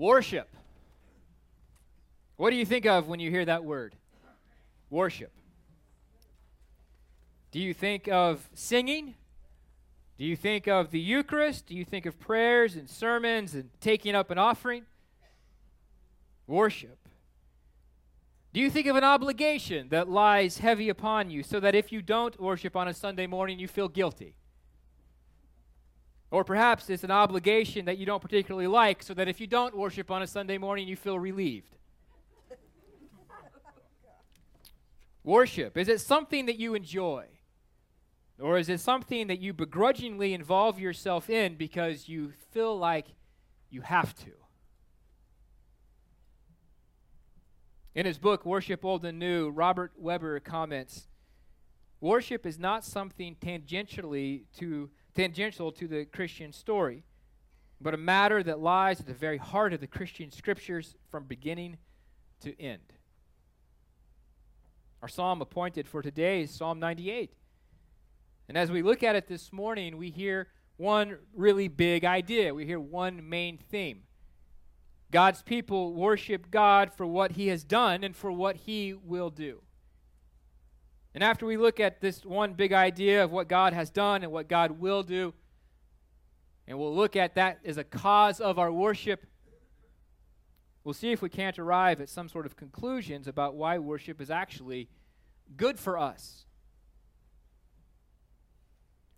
Worship. What do you think of when you hear that word? Worship. Do you think of singing? Do you think of the Eucharist? Do you think of prayers and sermons and taking up an offering? Worship. Do you think of an obligation that lies heavy upon you so that if you don't worship on a Sunday morning, you feel guilty? Or perhaps it's an obligation that you don't particularly like so that if you don't worship on a Sunday morning, you feel relieved. Worship. Is it something that you enjoy? Or is it something that you begrudgingly involve yourself in because you feel like you have to? In his book, Worship Old and New, Robert Weber comments, worship is not something tangential to the Christian story, but a matter that lies at the very heart of the Christian scriptures from beginning to end. Our psalm appointed for today is Psalm 98. And as we look at it this morning, we hear one really big idea. We hear one main theme. God's people worship God for what he has done and for what he will do. And after we look at this one big idea of what God has done and what God will do, and we'll look at that as a cause of our worship, we'll see if we can't arrive at some sort of conclusions about why worship is actually good for us.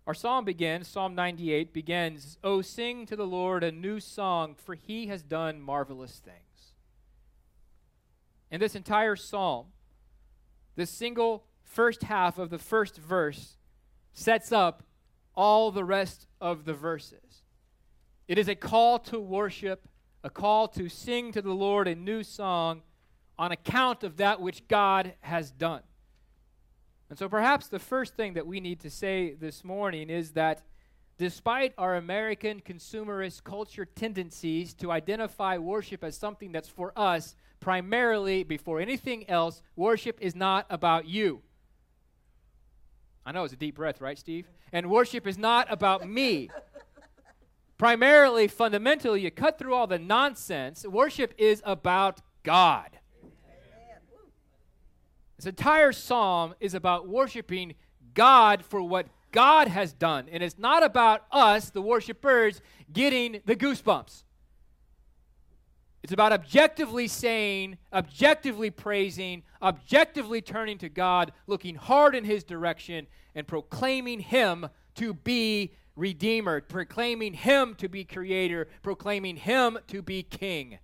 Our psalm begins, Psalm 98 begins, "Oh, sing to the Lord a new song, for he has done marvelous things." And this entire psalm, this single first half of the first verse, sets up all the rest of the verses. It is a call to worship, a call to sing to the Lord a new song on account of that which God has done. And so perhaps the first thing that we need to say this morning is that despite our American consumerist culture tendencies to identify worship as something that's for us, primarily before anything else, worship is not about you. I know it's a deep breath, right, Steve? And worship is not about me. Primarily, fundamentally, you cut through all the nonsense. Worship is about God. This entire psalm is about worshiping God for what God has done. And it's not about us, the worshipers, getting the goosebumps. It's about objectively saying, objectively praising, objectively turning to God, looking hard in his direction, and proclaiming him to be Redeemer, proclaiming him to be Creator, proclaiming him to be King.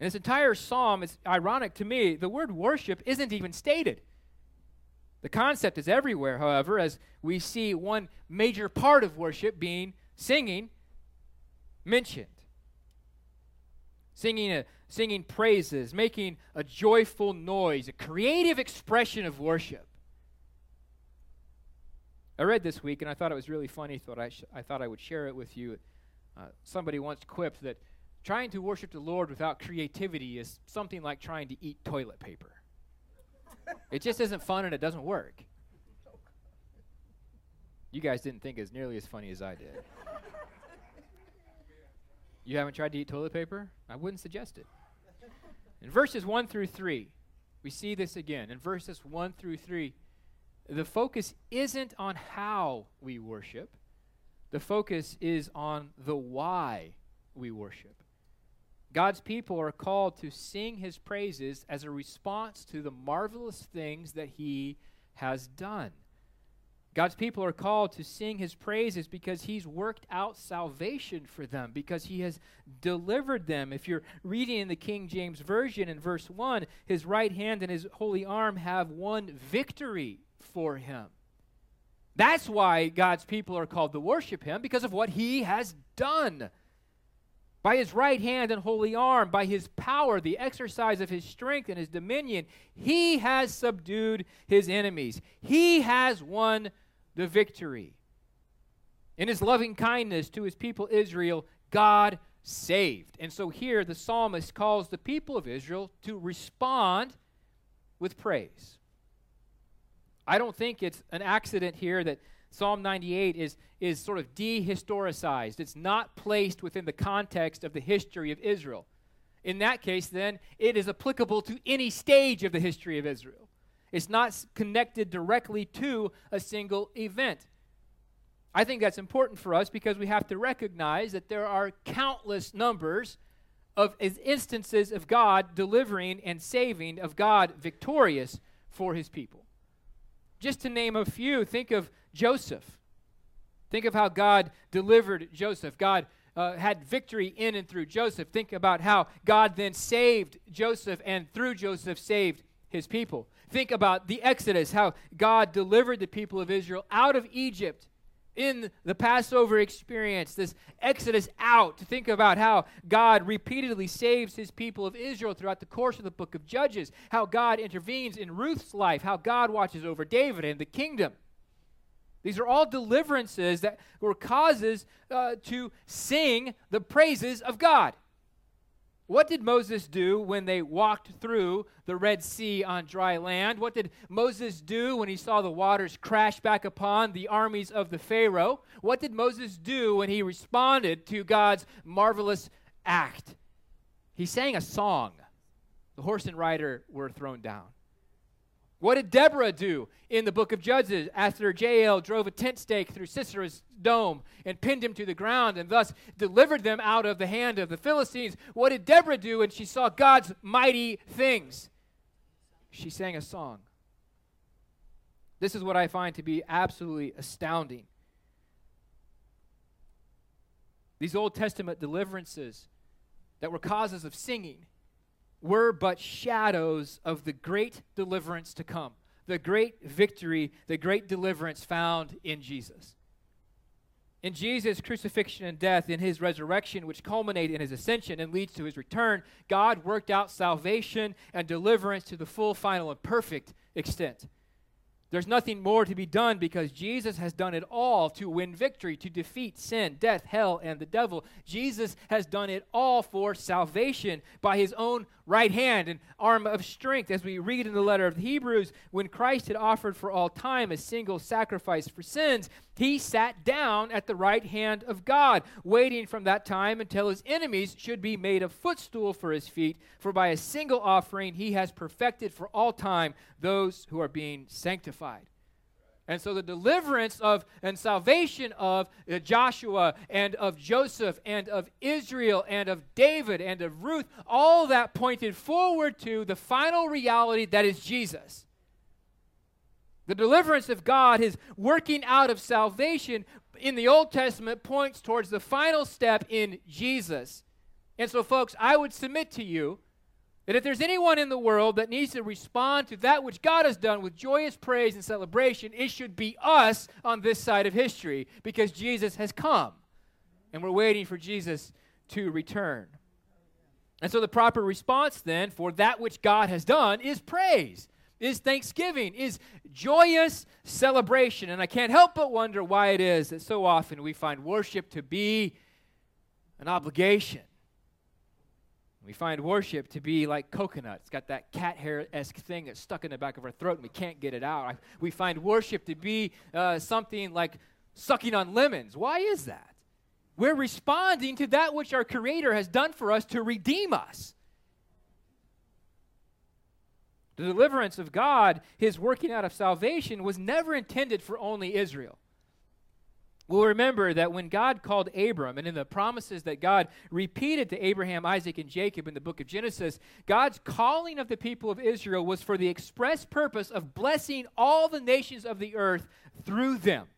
And this entire psalm is ironic to me. The word worship isn't even stated. The concept is everywhere, however, as we see one major part of worship being singing mentioned. Singing praises, making a joyful noise, a creative expression of worship. I read this week, and I thought it was really funny. I thought I would share it with you. Somebody once quipped that trying to worship the Lord without creativity is something like trying to eat toilet paper. It just isn't fun, and it doesn't work. You guys didn't think it was nearly as funny as I did. You haven't tried to eat toilet paper? I wouldn't suggest it. In verses 1 through 3, we see this again. In verses 1 through 3, the focus isn't on how we worship. The focus is on the why we worship. God's people are called to sing his praises as a response to the marvelous things that he has done. God's people are called to sing his praises because he's worked out salvation for them, because he has delivered them. If you're reading in the King James Version in verse 1, his right hand and his holy arm have won victory for him. That's why God's people are called to worship him, because of what he has done. By his right hand and holy arm, by his power, the exercise of his strength and his dominion, he has subdued his enemies. He has won the victory. In his loving kindness to his people Israel, God saved. And so here the psalmist calls the people of Israel to respond with praise. I don't think it's an accident here that Psalm 98 is sort of dehistoricized. It's not placed within the context of the history of Israel. In that case, then, it is applicable to any stage of the history of Israel. It's not connected directly to a single event. I think that's important for us because we have to recognize that there are countless numbers of instances of God delivering and saving, of God victorious for his people. Just to name a few, think of Joseph. Think of how God delivered Joseph. God had victory in and through Joseph. Think about how God then saved Joseph and through Joseph saved his people. Think about the Exodus, how God delivered the people of Israel out of Egypt in the Passover experience, this Exodus out. Think about how God repeatedly saves his people of Israel throughout the course of the book of Judges, how God intervenes in Ruth's life, how God watches over David and the kingdom. These are all deliverances that were causes to sing the praises of God. What did Moses do when they walked through the Red Sea on dry land? What did Moses do when he saw the waters crash back upon the armies of the Pharaoh? What did Moses do when he responded to God's marvelous act? He sang a song. The horse and rider were thrown down. What did Deborah do in the book of Judges after Jael drove a tent stake through Sisera's dome and pinned him to the ground and thus delivered them out of the hand of the Philistines? What did Deborah do when she saw God's mighty things? She sang a song. This is what I find to be absolutely astounding. These Old Testament deliverances that were causes of singing were but shadows of the great deliverance to come, the great victory, the great deliverance found in Jesus. In Jesus' crucifixion and death, in his resurrection, which culminate in his ascension and leads to his return, God worked out salvation and deliverance to the full, final, and perfect extent. There's nothing more to be done because Jesus has done it all to win victory, to defeat sin, death, hell, and the devil. Jesus has done it all for salvation by his own right hand and arm of strength. As we read in the letter of Hebrews, when Christ had offered for all time a single sacrifice for sins, he sat down at the right hand of God, waiting from that time until his enemies should be made a footstool for his feet. For by a single offering he has perfected for all time those who are being sanctified. And so the deliverance of and salvation of Joshua and of Joseph and of Israel and of David and of Ruth, all that pointed forward to the final reality that is Jesus. The deliverance of God, his working out of salvation in the Old Testament, points towards the final step in Jesus. And so, folks, I would submit to you that if there's anyone in the world that needs to respond to that which God has done with joyous praise and celebration, it should be us on this side of history, because Jesus has come, and we're waiting for Jesus to return. And so the proper response then for that which God has done is praise, is thanksgiving, is joyous celebration. And I can't help but wonder why it is that so often we find worship to be an obligation. We find worship to be like coconut. It's got that cat hair-esque thing that's stuck in the back of our throat and we can't get it out. We find worship to be something like sucking on lemons. Why is that? We're responding to that which our Creator has done for us to redeem us. The deliverance of God, his working out of salvation, was never intended for only Israel. We'll remember that when God called Abram, and in the promises that God repeated to Abraham, Isaac, and Jacob in the book of Genesis, God's calling of the people of Israel was for the express purpose of blessing all the nations of the earth through them.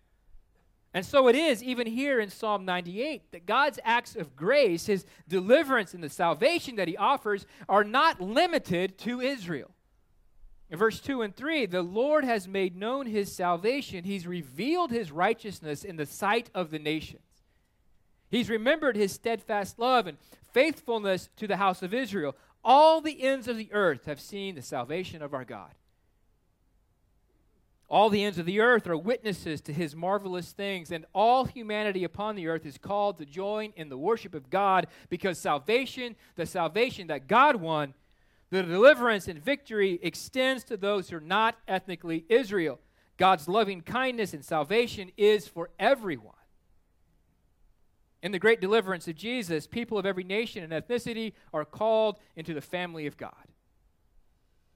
And so it is, even here in Psalm 98, that God's acts of grace, his deliverance and the salvation that he offers, are not limited to Israel. In verse 2 and 3, the Lord has made known his salvation. He's revealed his righteousness in the sight of the nations. He's remembered his steadfast love and faithfulness to the house of Israel. All the ends of the earth have seen the salvation of our God. All the ends of the earth are witnesses to his marvelous things, and all humanity upon the earth is called to join in the worship of God, because salvation, the salvation that God won, the deliverance and victory, extends to those who are not ethnically Israel. God's loving kindness and salvation is for everyone. In the great deliverance of Jesus, people of every nation and ethnicity are called into the family of God.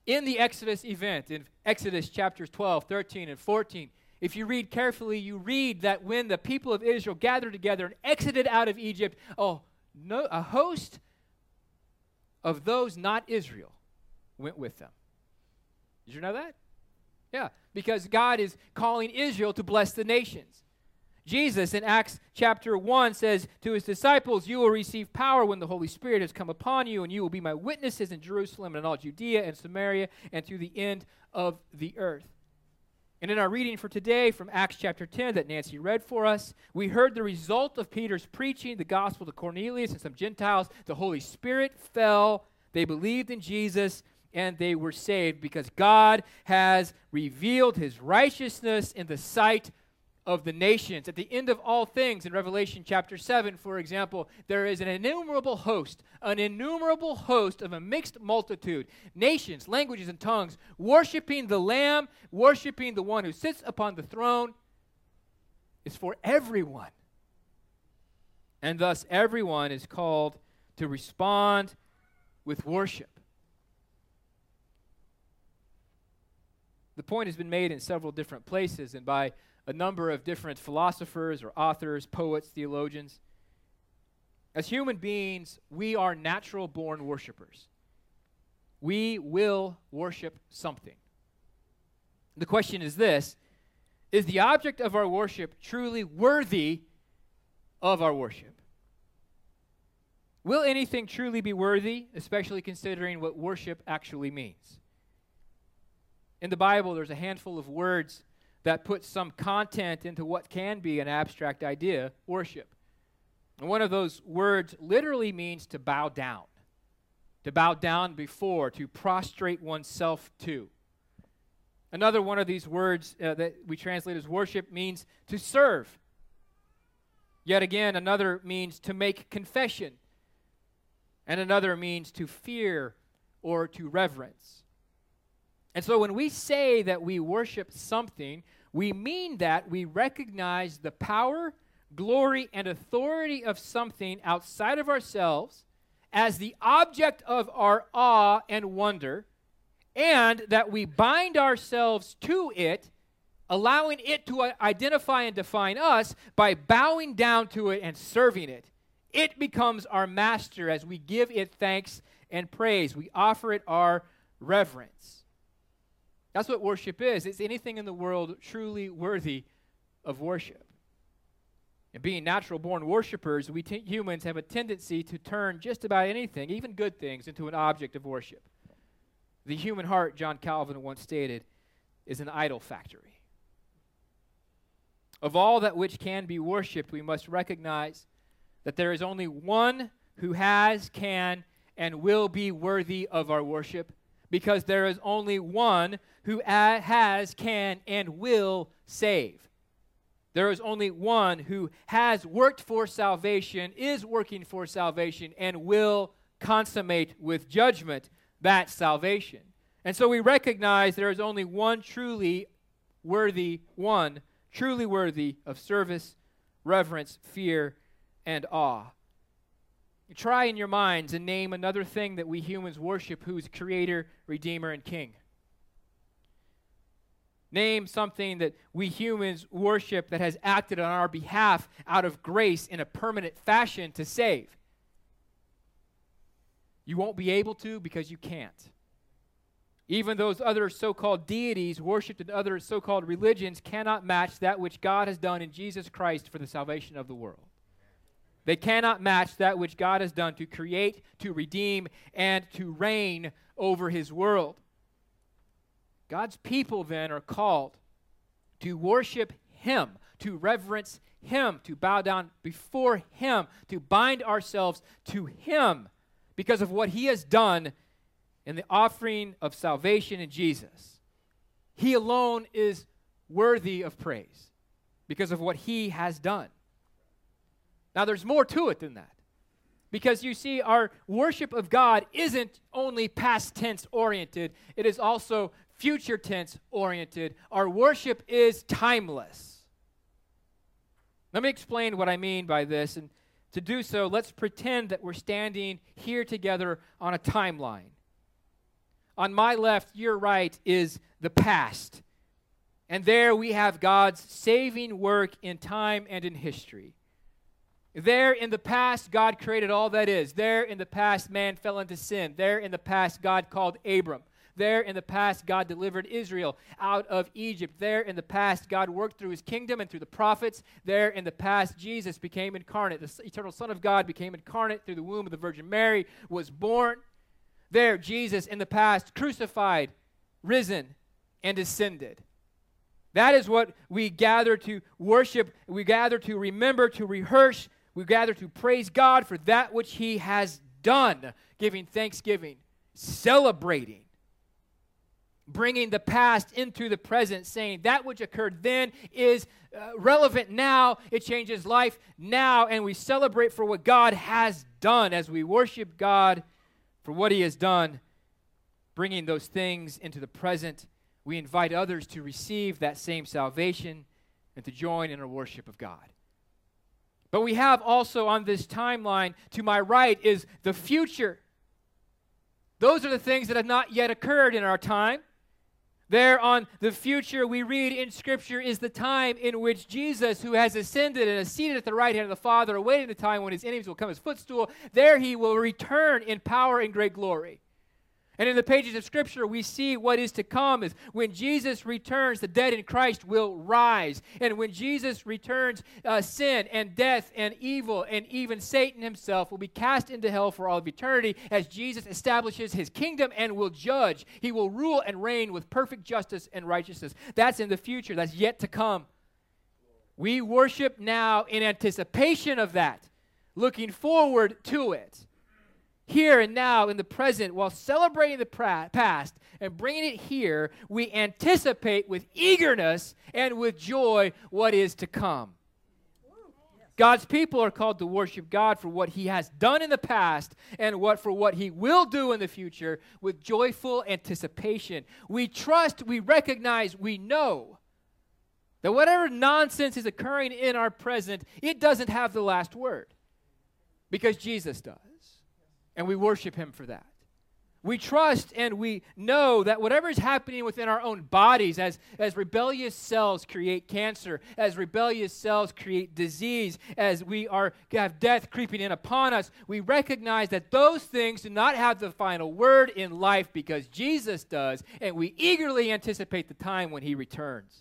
In the Exodus event, in Exodus chapters 12, 13, and 14, if you read carefully, you read that when the people of Israel gathered together and exited out of Egypt, a host of those not Israel went with them. Did you know that? Yeah, because God is calling Israel to bless the nations. Jesus in Acts chapter 1 says to his disciples, "You will receive power when the Holy Spirit has come upon you, and you will be my witnesses in Jerusalem and in all Judea and Samaria and to the end of the earth." And in our reading for today from Acts chapter 10 that Nancy read for us, we heard the result of Peter's preaching the gospel to Cornelius and some Gentiles. The Holy Spirit fell, they believed in Jesus, and they were saved because God has revealed his righteousness in the sight of the nations. At the end of all things, in Revelation chapter 7, for example, there is an innumerable host of a mixed multitude, nations, languages, and tongues, worshiping the Lamb, worshiping the one who sits upon the throne. It's for everyone. And thus everyone is called to respond with worship. The point has been made in several different places and by a number of different philosophers or authors, poets, theologians. As human beings, we are natural-born worshipers. We will worship something. The question is this: is the object of our worship truly worthy of our worship? Will anything truly be worthy, especially considering what worship actually means? In the Bible, there's a handful of words that puts some content into what can be an abstract idea, worship. And one of those words literally means to bow down before, to prostrate oneself to. Another one of these words that we translate as worship means to serve. Yet again, another means to make confession, and another means to fear or to reverence. And so when we say that we worship something, we mean that we recognize the power, glory, and authority of something outside of ourselves as the object of our awe and wonder, and that we bind ourselves to it, allowing it to identify and define us by bowing down to it and serving it. It becomes our master as we give it thanks and praise. We offer it our reverence. That's what worship is. It's anything in the world truly worthy of worship. And being natural-born worshipers, we humans have a tendency to turn just about anything, even good things, into an object of worship. The human heart, John Calvin once stated, is an idol factory. Of all that which can be worshipped, we must recognize that there is only one who has, can, and will be worthy of our worship, because there is only one who has, can, and will save. There is only one who has worked for salvation, is working for salvation, and will consummate with judgment that salvation. And so we recognize there is only one truly worthy of service, reverence, fear, and awe. Try in your minds and name another thing that we humans worship who is creator, redeemer, and king. Name something that we humans worship that has acted on our behalf out of grace in a permanent fashion to save. You won't be able to because you can't. Even those other so-called deities worshipped in other so-called religions cannot match that which God has done in Jesus Christ for the salvation of the world. They cannot match that which God has done to create, to redeem, and to reign over his world. God's people then are called to worship him, to reverence him, to bow down before him, to bind ourselves to him because of what he has done in the offering of salvation in Jesus. He alone is worthy of praise because of what he has done. Now, there's more to it than that, because you see, our worship of God isn't only past tense oriented. It is also future tense oriented. Our worship is timeless. Let me explain what I mean by this. And to do so, let's pretend that we're standing here together on a timeline. On my left, your right, is the past. And there we have God's saving work in time and in history. There in the past, God created all that is. There in the past, man fell into sin. There in the past, God called Abram. There in the past, God delivered Israel out of Egypt. There in the past, God worked through his kingdom and through the prophets. There in the past, Jesus became incarnate. The eternal Son of God became incarnate through the womb of the Virgin Mary, was born. There, Jesus in the past, crucified, risen, and ascended. That is what we gather to worship. We gather to remember, to rehearse. We gather to praise God for that which he has done, giving thanksgiving, celebrating, bringing the past into the present, saying that which occurred then is relevant now. It changes life now, and we celebrate for what God has done as we worship God for what he has done, bringing those things into the present. We invite others to receive that same salvation and to join in our worship of God. But we have also on this timeline, to my right, is the future. Those are the things that have not yet occurred in our time. There on the future we read in Scripture is the time in which Jesus, who has ascended and is seated at the right hand of the Father, awaiting the time when his enemies will come as footstool. There he will return in power and great glory. And in the pages of Scripture, we see what is to come is when Jesus returns, the dead in Christ will rise. And when Jesus returns, sin and death and evil and even Satan himself will be cast into hell for all of eternity as Jesus establishes his kingdom and will judge. He will rule and reign with perfect justice and righteousness. That's in the future. That's yet to come. We worship now in anticipation of that, looking forward to it. Here and now in the present, while celebrating the past and bringing it here, we anticipate with eagerness and with joy what is to come. God's people are called to worship God for what he has done in the past and for what he will do in the future with joyful anticipation. We trust, we recognize, we know that whatever nonsense is occurring in our present, it doesn't have the last word because Jesus does. And we worship him for that. We trust and we know that whatever is happening within our own bodies, as rebellious cells create cancer, as rebellious cells create disease, as we have death creeping in upon us, we recognize that those things do not have the final word in life because Jesus does, and we eagerly anticipate the time when he returns.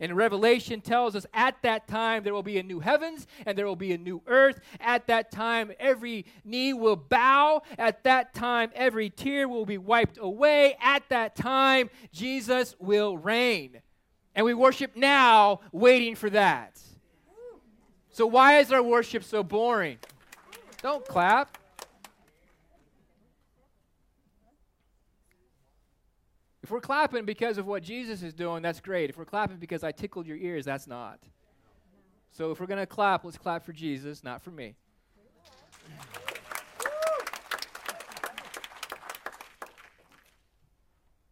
And Revelation tells us at that time there will be a new heavens and there will be a new earth. At that time, every knee will bow. At that time, every tear will be wiped away. At that time, Jesus will reign. And we worship now, waiting for that. So why is our worship so boring? Don't clap. If we're clapping because of what Jesus is doing, that's great. If we're clapping because I tickled your ears, that's not. So if we're going to clap, let's clap for Jesus, not for me.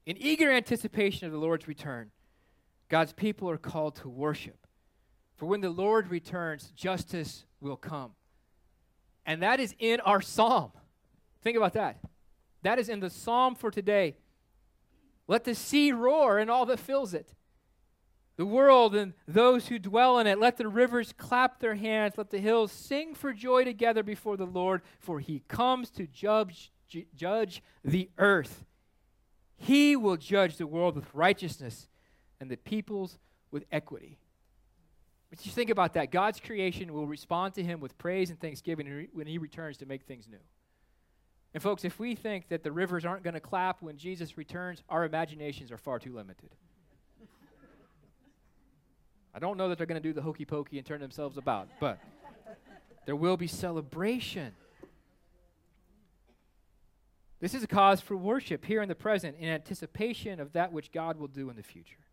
In eager anticipation of the Lord's return, God's people are called to worship. For when the Lord returns, justice will come. And that is in our psalm. Think about that. That is in the psalm for today. Let the sea roar and all that fills it, the world and those who dwell in it. Let the rivers clap their hands. Let the hills sing for joy together before the Lord, for he comes to judge the earth. He will judge the world with righteousness and the peoples with equity. But just think about that. God's creation will respond to him with praise and thanksgiving when he returns to make things new. And folks, if we think that the rivers aren't going to clap when Jesus returns, our imaginations are far too limited. I don't know that they're going to do the hokey pokey and turn themselves about, but there will be celebration. This is a cause for worship here in the present in anticipation of that which God will do in the future.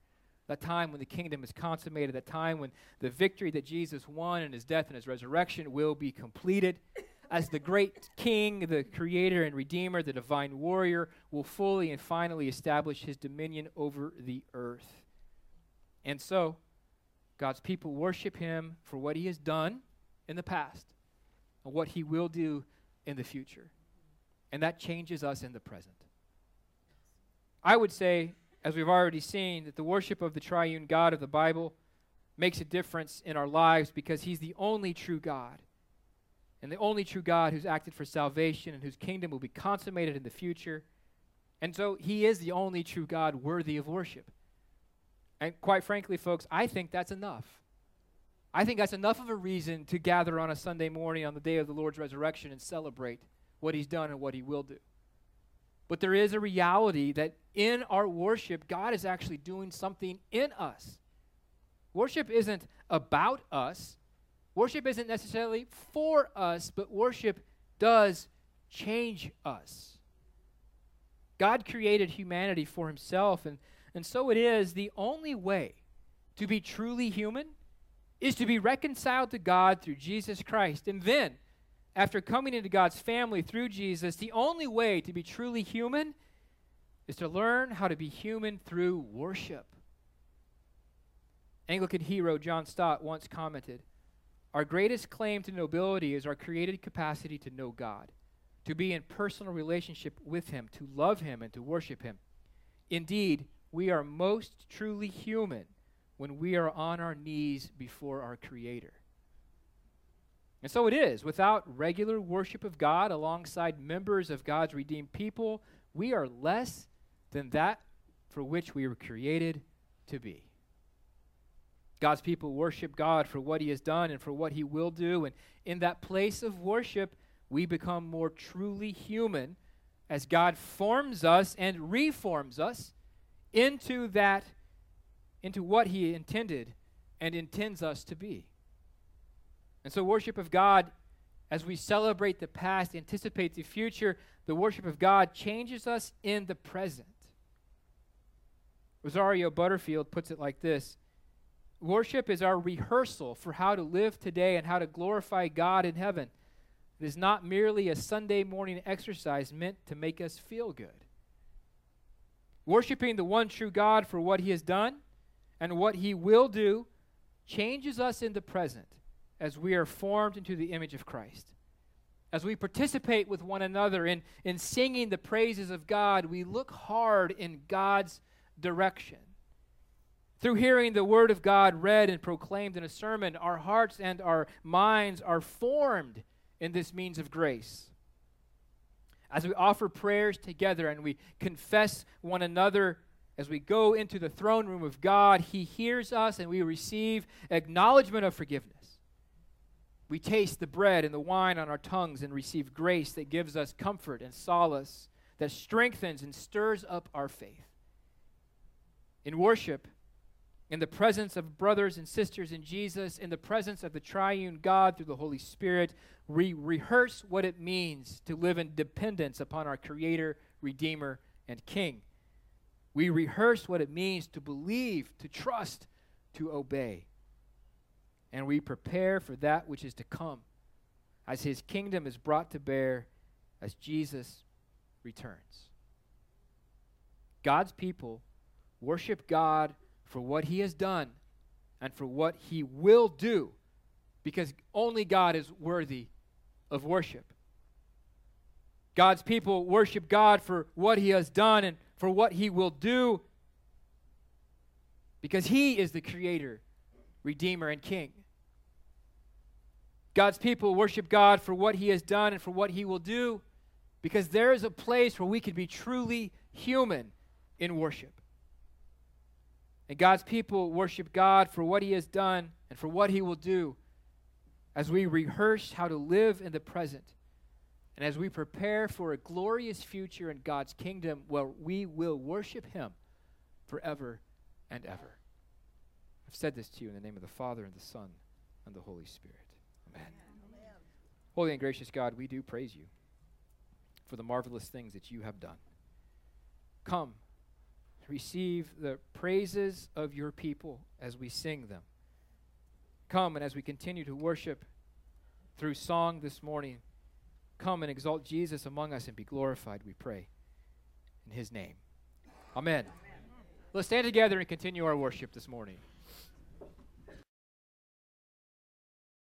That time when the kingdom is consummated, that time when the victory that Jesus won in his death and his resurrection will be completed. as the great king, the creator and redeemer, the divine warrior, will fully and finally establish his dominion over the earth. And so, God's people worship him for what he has done in the past and what he will do in the future. And that changes us in the present. I would say, as we've already seen, that the worship of the triune God of the Bible makes a difference in our lives because he's the only true God. And the only true God who's acted for salvation and whose kingdom will be consummated in the future. And so he is the only true God worthy of worship. And quite frankly, folks, I think that's enough. I think that's enough of a reason to gather on a Sunday morning on the day of the Lord's resurrection and celebrate what he's done and what he will do. But there is a reality that in our worship, God is actually doing something in us. Worship isn't about us. Worship isn't necessarily for us, but worship does change us. God created humanity for himself, and so it is the only way to be truly human is to be reconciled to God through Jesus Christ. And then, after coming into God's family through Jesus, the only way to be truly human is to learn how to be human through worship. Anglican hero John Stott once commented, "Our greatest claim to nobility is our created capacity to know God, to be in personal relationship with him, to love him, and to worship him. Indeed, we are most truly human when we are on our knees before our Creator." And so it is. Without regular worship of God alongside members of God's redeemed people, we are less than that for which we were created to be. God's people worship God for what he has done and for what he will do. And in that place of worship, we become more truly human as God forms us and reforms us into what he intended and intends us to be. And so worship of God, as we celebrate the past, anticipate the future, the worship of God changes us in the present. Rosario Butterfield puts it like this: "Worship is our rehearsal for how to live today and how to glorify God in heaven. It is not merely a Sunday morning exercise meant to make us feel good." Worshiping the one true God for what he has done and what he will do changes us in the present as we are formed into the image of Christ. As we participate with one another in singing the praises of God, we look hard in God's direction. Through hearing the word of God read and proclaimed in a sermon, our hearts and our minds are formed in this means of grace. As we offer prayers together and we confess one another, as we go into the throne room of God, he hears us and we receive acknowledgement of forgiveness. We taste the bread and the wine on our tongues and receive grace that gives us comfort and solace, that strengthens and stirs up our faith. In worship, in the presence of brothers and sisters in Jesus, in the presence of the triune God through the Holy Spirit, we rehearse what it means to live in dependence upon our Creator, Redeemer, and King. We rehearse what it means to believe, to trust, to obey. And we prepare for that which is to come as his kingdom is brought to bear as Jesus returns. God's people worship God for what he has done and for what he will do, because only God is worthy of worship. God's people worship God for what he has done and for what he will do, because he is the Creator, Redeemer, and King. God's people worship God for what he has done and for what he will do, because there is a place where we can be truly human in worship. And God's people worship God for what he has done and for what he will do as we rehearse how to live in the present and as we prepare for a glorious future in God's kingdom where we will worship him forever and ever. I've said this to you in the name of the Father and the Son and the Holy Spirit. Amen. Amen. Holy and gracious God, we do praise you for the marvelous things that you have done. Come, receive the praises of your people as we sing them. Come, and as we continue to worship through song this morning, come and exalt Jesus among us and be glorified, we pray in his name. Amen. Amen. Let's stand together and continue our worship this morning.